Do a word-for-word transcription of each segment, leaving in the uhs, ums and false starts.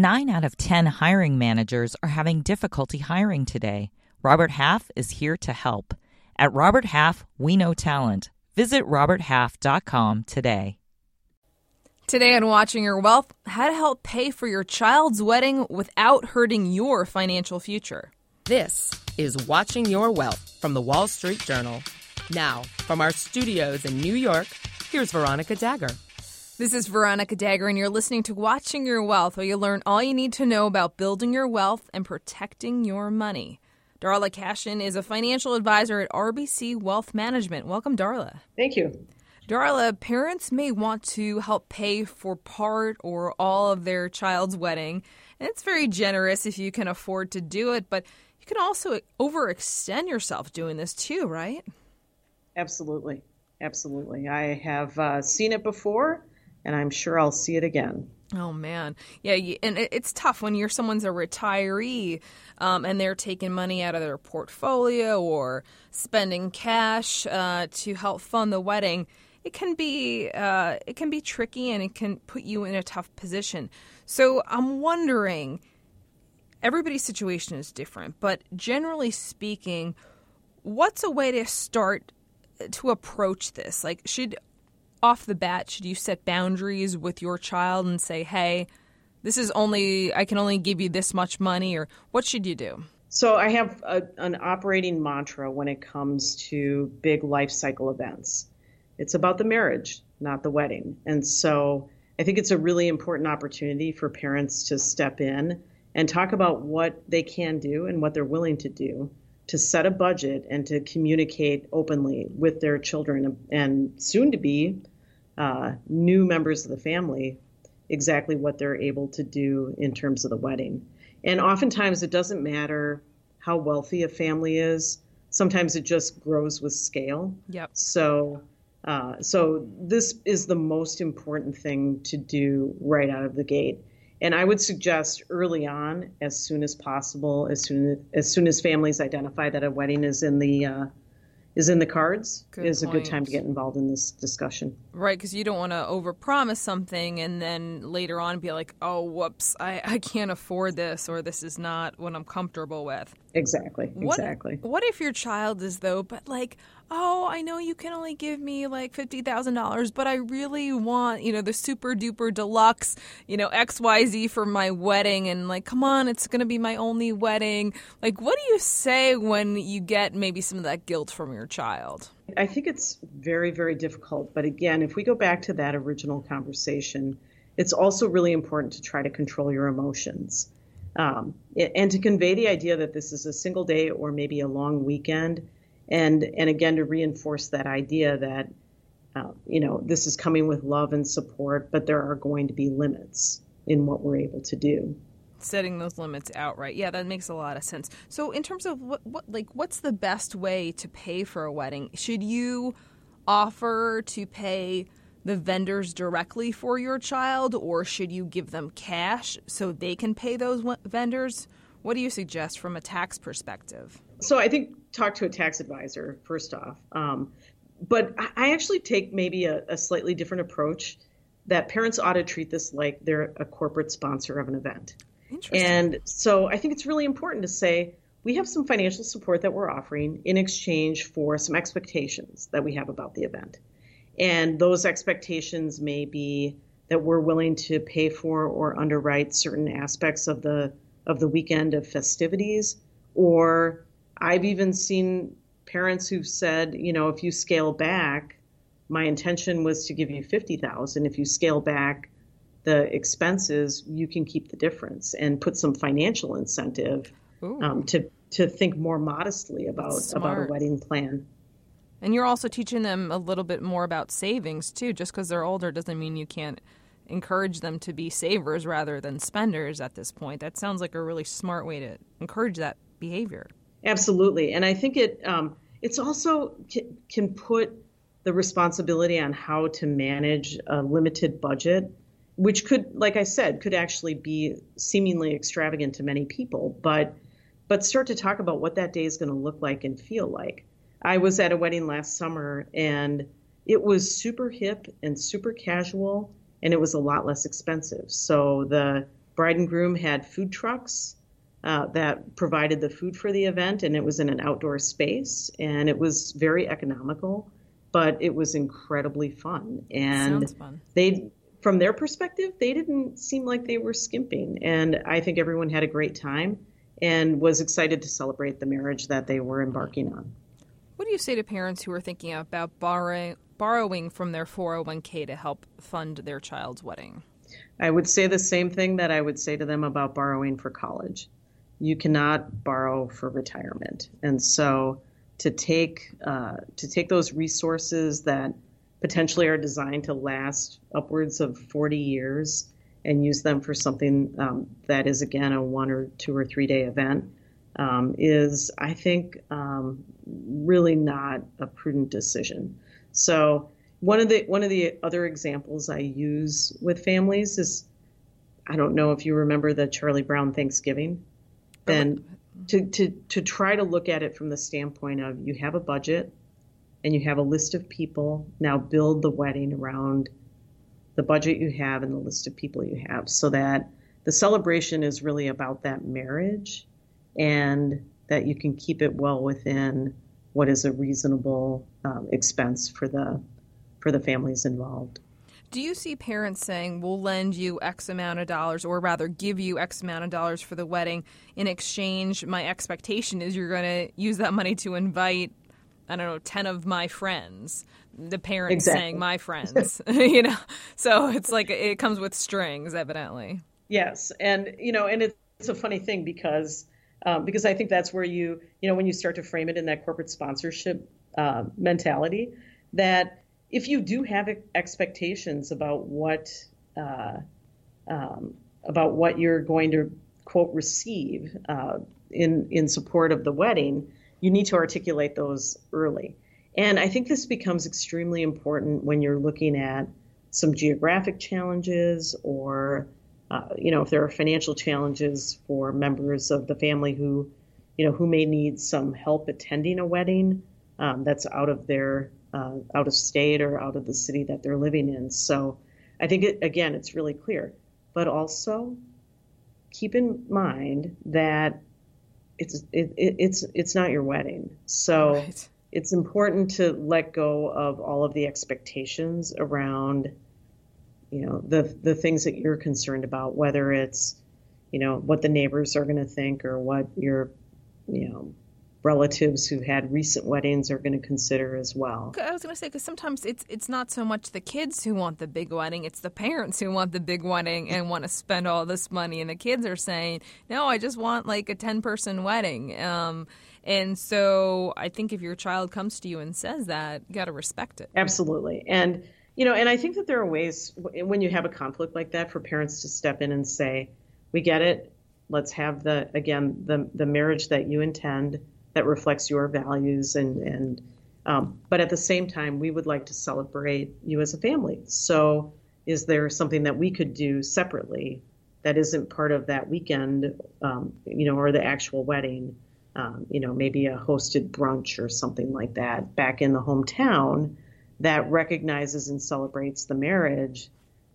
Nine out of ten hiring managers are having difficulty hiring today. Robert Half is here to help. At Robert Half, we know talent. Visit robert half dot com today. Today on Watching Your Wealth, how to help pay for your child's wedding without hurting your financial future. This is Watching Your Wealth from the Wall Street Journal. Now, from our studios in New York, here's Veronica Dagger. This is Veronica Dagger, and you're listening to Watching Your Wealth, where you learn all you need to know about building your wealth and protecting your money. Darla Kashian is a financial advisor at R B C Wealth Management. Welcome, Darla. Thank you. Darla, parents may want to help pay for part or all of their child's wedding, and it's very generous if you can afford to do it, but you can also overextend yourself doing this too, right? Absolutely. Absolutely. I have uh, seen it before, and I'm sure I'll see it again. Oh, man. Yeah, you, and it, it's tough when you're someone's a retiree um, and they're taking money out of their portfolio or spending cash uh, to help fund the wedding. It can be uh, it can be tricky, and it can put you in a tough position. So I'm wondering, everybody's situation is different, but generally speaking, what's a way to start to approach this? Like, should off the bat, should you set boundaries with your child and say, hey, this is only, I can only give you this much money, or what should you do? So I have a, an operating mantra when it comes to big life cycle events. It's about the marriage, not the wedding. And so I think it's a really important opportunity for parents to step in and talk about what they can do and what they're willing to do, to set a budget and to communicate openly with their children and soon to be uh, new members of the family exactly what they're able to do in terms of the wedding. And oftentimes it doesn't matter how wealthy a family is. Sometimes it just grows with scale. Yep. So, uh, so this is the most important thing to do right out of the gate. And I would suggest early on, as soon as possible, as soon as soon as families identify that a wedding is in the uh, is in the cards, good is point. A good time to get involved in this discussion. Right, because you don't want to overpromise something and then later on be like, oh, whoops, I, I can't afford this, or this is not what I'm comfortable with. Exactly, what, exactly. What if your child is, though, but like, oh, I know you can only give me like fifty thousand dollars, but I really want, you know, the super duper deluxe, you know, X Y Z for my wedding. And like, come on, it's going to be my only wedding. Like, what do you say when you get maybe some of that guilt from your child? I think it's very, very difficult. But again, if we go back to that original conversation, it's also really important to try to control your emotions um, and to convey the idea that this is a single day or maybe a long weekend. And and again, to reinforce that idea that, uh, you know, this is coming with love and support, but there are going to be limits in what we're able to do. Setting those limits outright. Yeah, that makes a lot of sense. So in terms of what, what like what's the best way to pay for a wedding? Should you offer to pay the vendors directly for your child, or should you give them cash so they can pay those vendors? What do you suggest from a tax perspective? So I think talk to a tax advisor, first off. Um, but I actually take maybe a, a slightly different approach, that parents ought to treat this like they're a corporate sponsor of an event. Interesting. And so I think it's really important to say, we have some financial support that we're offering in exchange for some expectations that we have about the event. And those expectations may be that we're willing to pay for or underwrite certain aspects of the of the weekend of festivities, or I've even seen parents who've said, you know, if you scale back, my intention was to give you fifty thousand dollars. If you scale back the expenses, you can keep the difference, and put some financial incentive um, to to think more modestly about, about a wedding plan. And you're also teaching them a little bit more about savings, too. Just because they're older doesn't mean you can't encourage them to be savers rather than spenders at this point. That sounds like a really smart way to encourage that behavior. Absolutely. And I think it um, it's also c- can put the responsibility on how to manage a limited budget, which could, like I said, could actually be seemingly extravagant to many people. But but start to talk about what that day is going to look like and feel like. I was at a wedding last summer, and it was super hip and super casual, and it was a lot less expensive. So the bride and groom had food trucks uh, that provided the food for the event, and it was in an outdoor space, and it was very economical, but it was incredibly fun. And sounds fun. They, from their perspective, they didn't seem like they were skimping, and I think everyone had a great time and was excited to celebrate the marriage that they were embarking on. What do you say to parents who are thinking about borrowing borrowing from their four oh one k to help fund their child's wedding? I would say the same thing that I would say to them about borrowing for college. You cannot borrow for retirement. And so to take uh, to take those resources that potentially are designed to last upwards of forty years and use them for something um, that is, again, a one or two or three day event um, is, I think, um, really not a prudent decision. So one of the one of the other examples I use with families is, I don't know if you remember the Charlie Brown Thanksgiving, then to, to, to try to look at it from the standpoint of you have a budget and you have a list of people. Now build the wedding around the budget you have and the list of people you have, so that the celebration is really about that marriage and that you can keep it well within what is a reasonable um, expense for the for the families involved. Do you see parents saying, we'll lend you X amount of dollars, or rather give you X amount of dollars for the wedding? In exchange, my expectation is you're going to use that money to invite, I don't know, ten of my friends. The parents exactly. saying my friends, you know, so it's like it comes with strings, evidently. Yes. And, you know, and it's a funny thing because um, because I think that's where you, you know, when you start to frame it in that corporate sponsorship uh, mentality, that if you do have expectations about what uh, um, about what you're going to, quote, receive uh, in in support of the wedding, you need to articulate those early. And I think this becomes extremely important when you're looking at some geographic challenges or, uh, you know, if there are financial challenges for members of the family who, you know, who may need some help attending a wedding um, that's out of their Uh, out of state or out of the city that they're living in. So I think, it, again, it's really clear. But also keep in mind that it's it, it, it's it's not your wedding. So right. It's important to let go of all of the expectations around, you know, the, the things that you're concerned about, whether it's, you know, what the neighbors are going to think or what your, you know, relatives who had recent weddings are going to consider as well. I was going to say, because sometimes it's it's not so much the kids who want the big wedding, it's the parents who want the big wedding and want to spend all this money, and the kids are saying, no, I just want like a ten-person wedding. Um, and so I think if your child comes to you and says that, you got to respect it. Absolutely. And, you know, and I think that there are ways when you have a conflict like that for parents to step in and say, we get it. Let's have the, again, the the marriage that you intend that reflects your values, and, and um, but at the same time, we would like to celebrate you as a family. So is there something that we could do separately that isn't part of that weekend, um, you know, or the actual wedding, um, you know, maybe a hosted brunch or something like that back in the hometown that recognizes and celebrates the marriage,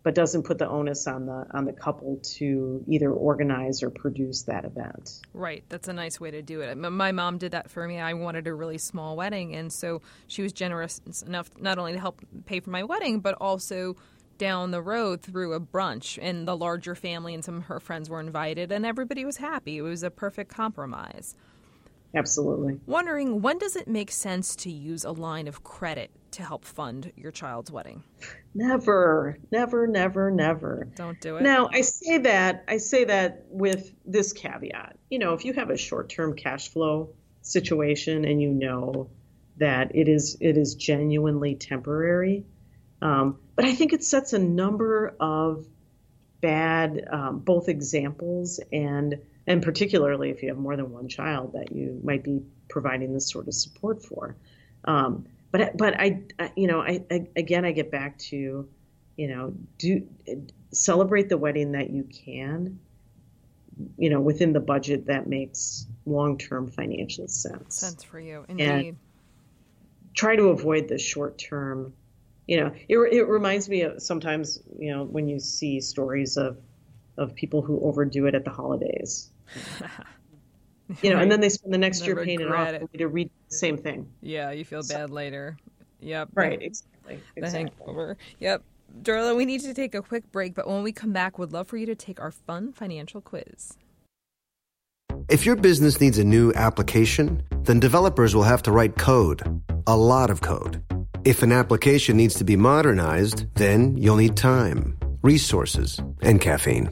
but doesn't put the onus on the on the couple to either organize or produce that event. Right. That's a nice way to do it. My mom did that for me. I wanted a really small wedding, and so she was generous enough not only to help pay for my wedding, but also down the road through a brunch, and the larger family and some of her friends were invited, and everybody was happy. It was a perfect compromise. Absolutely. Wondering, when does it make sense to use a line of credit to help fund your child's wedding? Never, never, never, never. Don't do it. Now, I say that, I say that with this caveat. You know, if you have a short-term cash flow situation and you know that it is it is genuinely temporary, um, but I think it sets a number of bad um, both examples and And particularly if you have more than one child that you might be providing this sort of support for. Um, but but I, I you know I, I again I get back to, you know, do celebrate the wedding that you can, you know, within the budget that makes long-term financial sense. Sense for you, indeed. And try to avoid the short-term. You know, it it reminds me of sometimes, you know, when you see stories of of people who overdo it at the holidays. You know, right. And then they spend the next they year paying it off it. to read the same thing. Yeah, you feel so bad later. Yep. Right, exactly. The exactly. hangover. Yep. Darla, we need to take a quick break, but when we come back, we'd love for you to take our fun financial quiz. If your business needs a new application, then developers will have to write code, a lot of code. If an application needs to be modernized, then you'll need time, resources, and caffeine.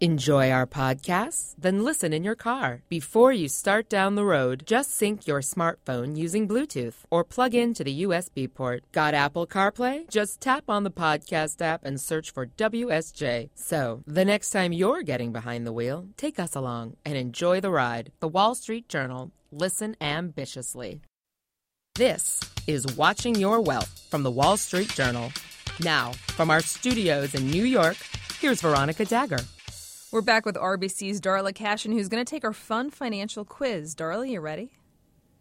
Enjoy our podcasts? Then listen in your car. Before you start down the road, just sync your smartphone using Bluetooth or plug into the U S B port. Got Apple CarPlay? Just tap on the podcast app and search for W S J. So, the next time you're getting behind the wheel, take us along and enjoy the ride. The Wall Street Journal. Listen ambitiously. This is Watching Your Wealth from the Wall Street Journal. Now, from our studios in New York, here's Veronica Dagger. We're back with R B C's Darla Kashian, who's going to take our fun financial quiz. Darla, you ready?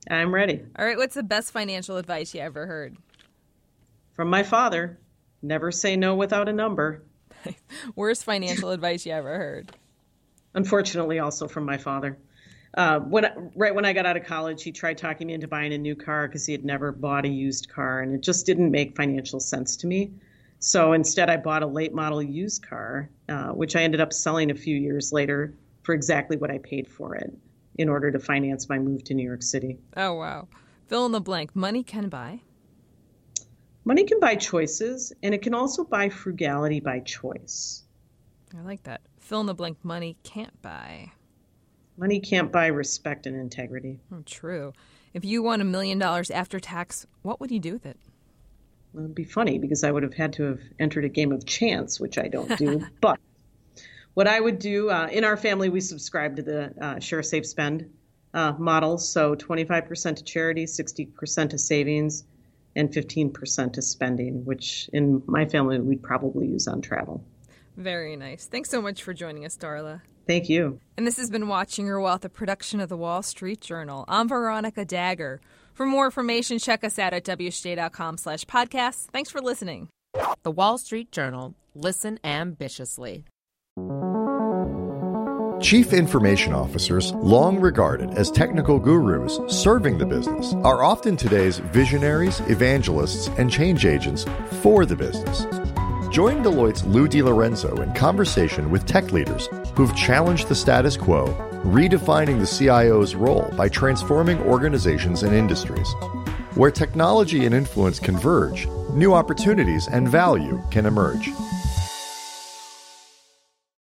I'm ready. All right, what's the best financial advice you ever heard? From my father, never say no without a number. Worst financial advice you ever heard? Unfortunately, also from my father. Uh, when Right when I got out of college, he tried talking me into buying a new car because he had never bought a used car, and it just didn't make financial sense to me. So instead, I bought a late model used car, uh, which I ended up selling a few years later for exactly what I paid for it in order to finance my move to New York City. Oh, wow. Fill in the blank. Money can buy. Money can buy choices, and it can also buy frugality by choice. I like that. Fill in the blank. Money can't buy. Money can't buy respect and integrity. Oh, true. If you won a million dollars after tax, what would you do with it? It would be funny because I would have had to have entered a game of chance, which I don't do. But what I would do, uh, in our family, we subscribe to the uh, Share, Save, Spend uh, model. So twenty-five percent to charity, sixty percent to savings, and fifteen percent to spending, which in my family we'd probably use on travel. Very nice. Thanks so much for joining us, Darla. Thank you. And this has been Watching Your Wealth, a production of the Wall Street Journal. I'm Veronica Dagger. For more information, check us out at W S J dot com slash podcast. Thanks for listening. The Wall Street Journal. Listen ambitiously. Chief information officers, long regarded as technical gurus serving the business, are often today's visionaries, evangelists, and change agents for the business. Join Deloitte's Lou DiLorenzo in conversation with tech leaders who've challenged the status quo, redefining the C I O's role by transforming organizations and industries. Where technology and influence converge, new opportunities and value can emerge.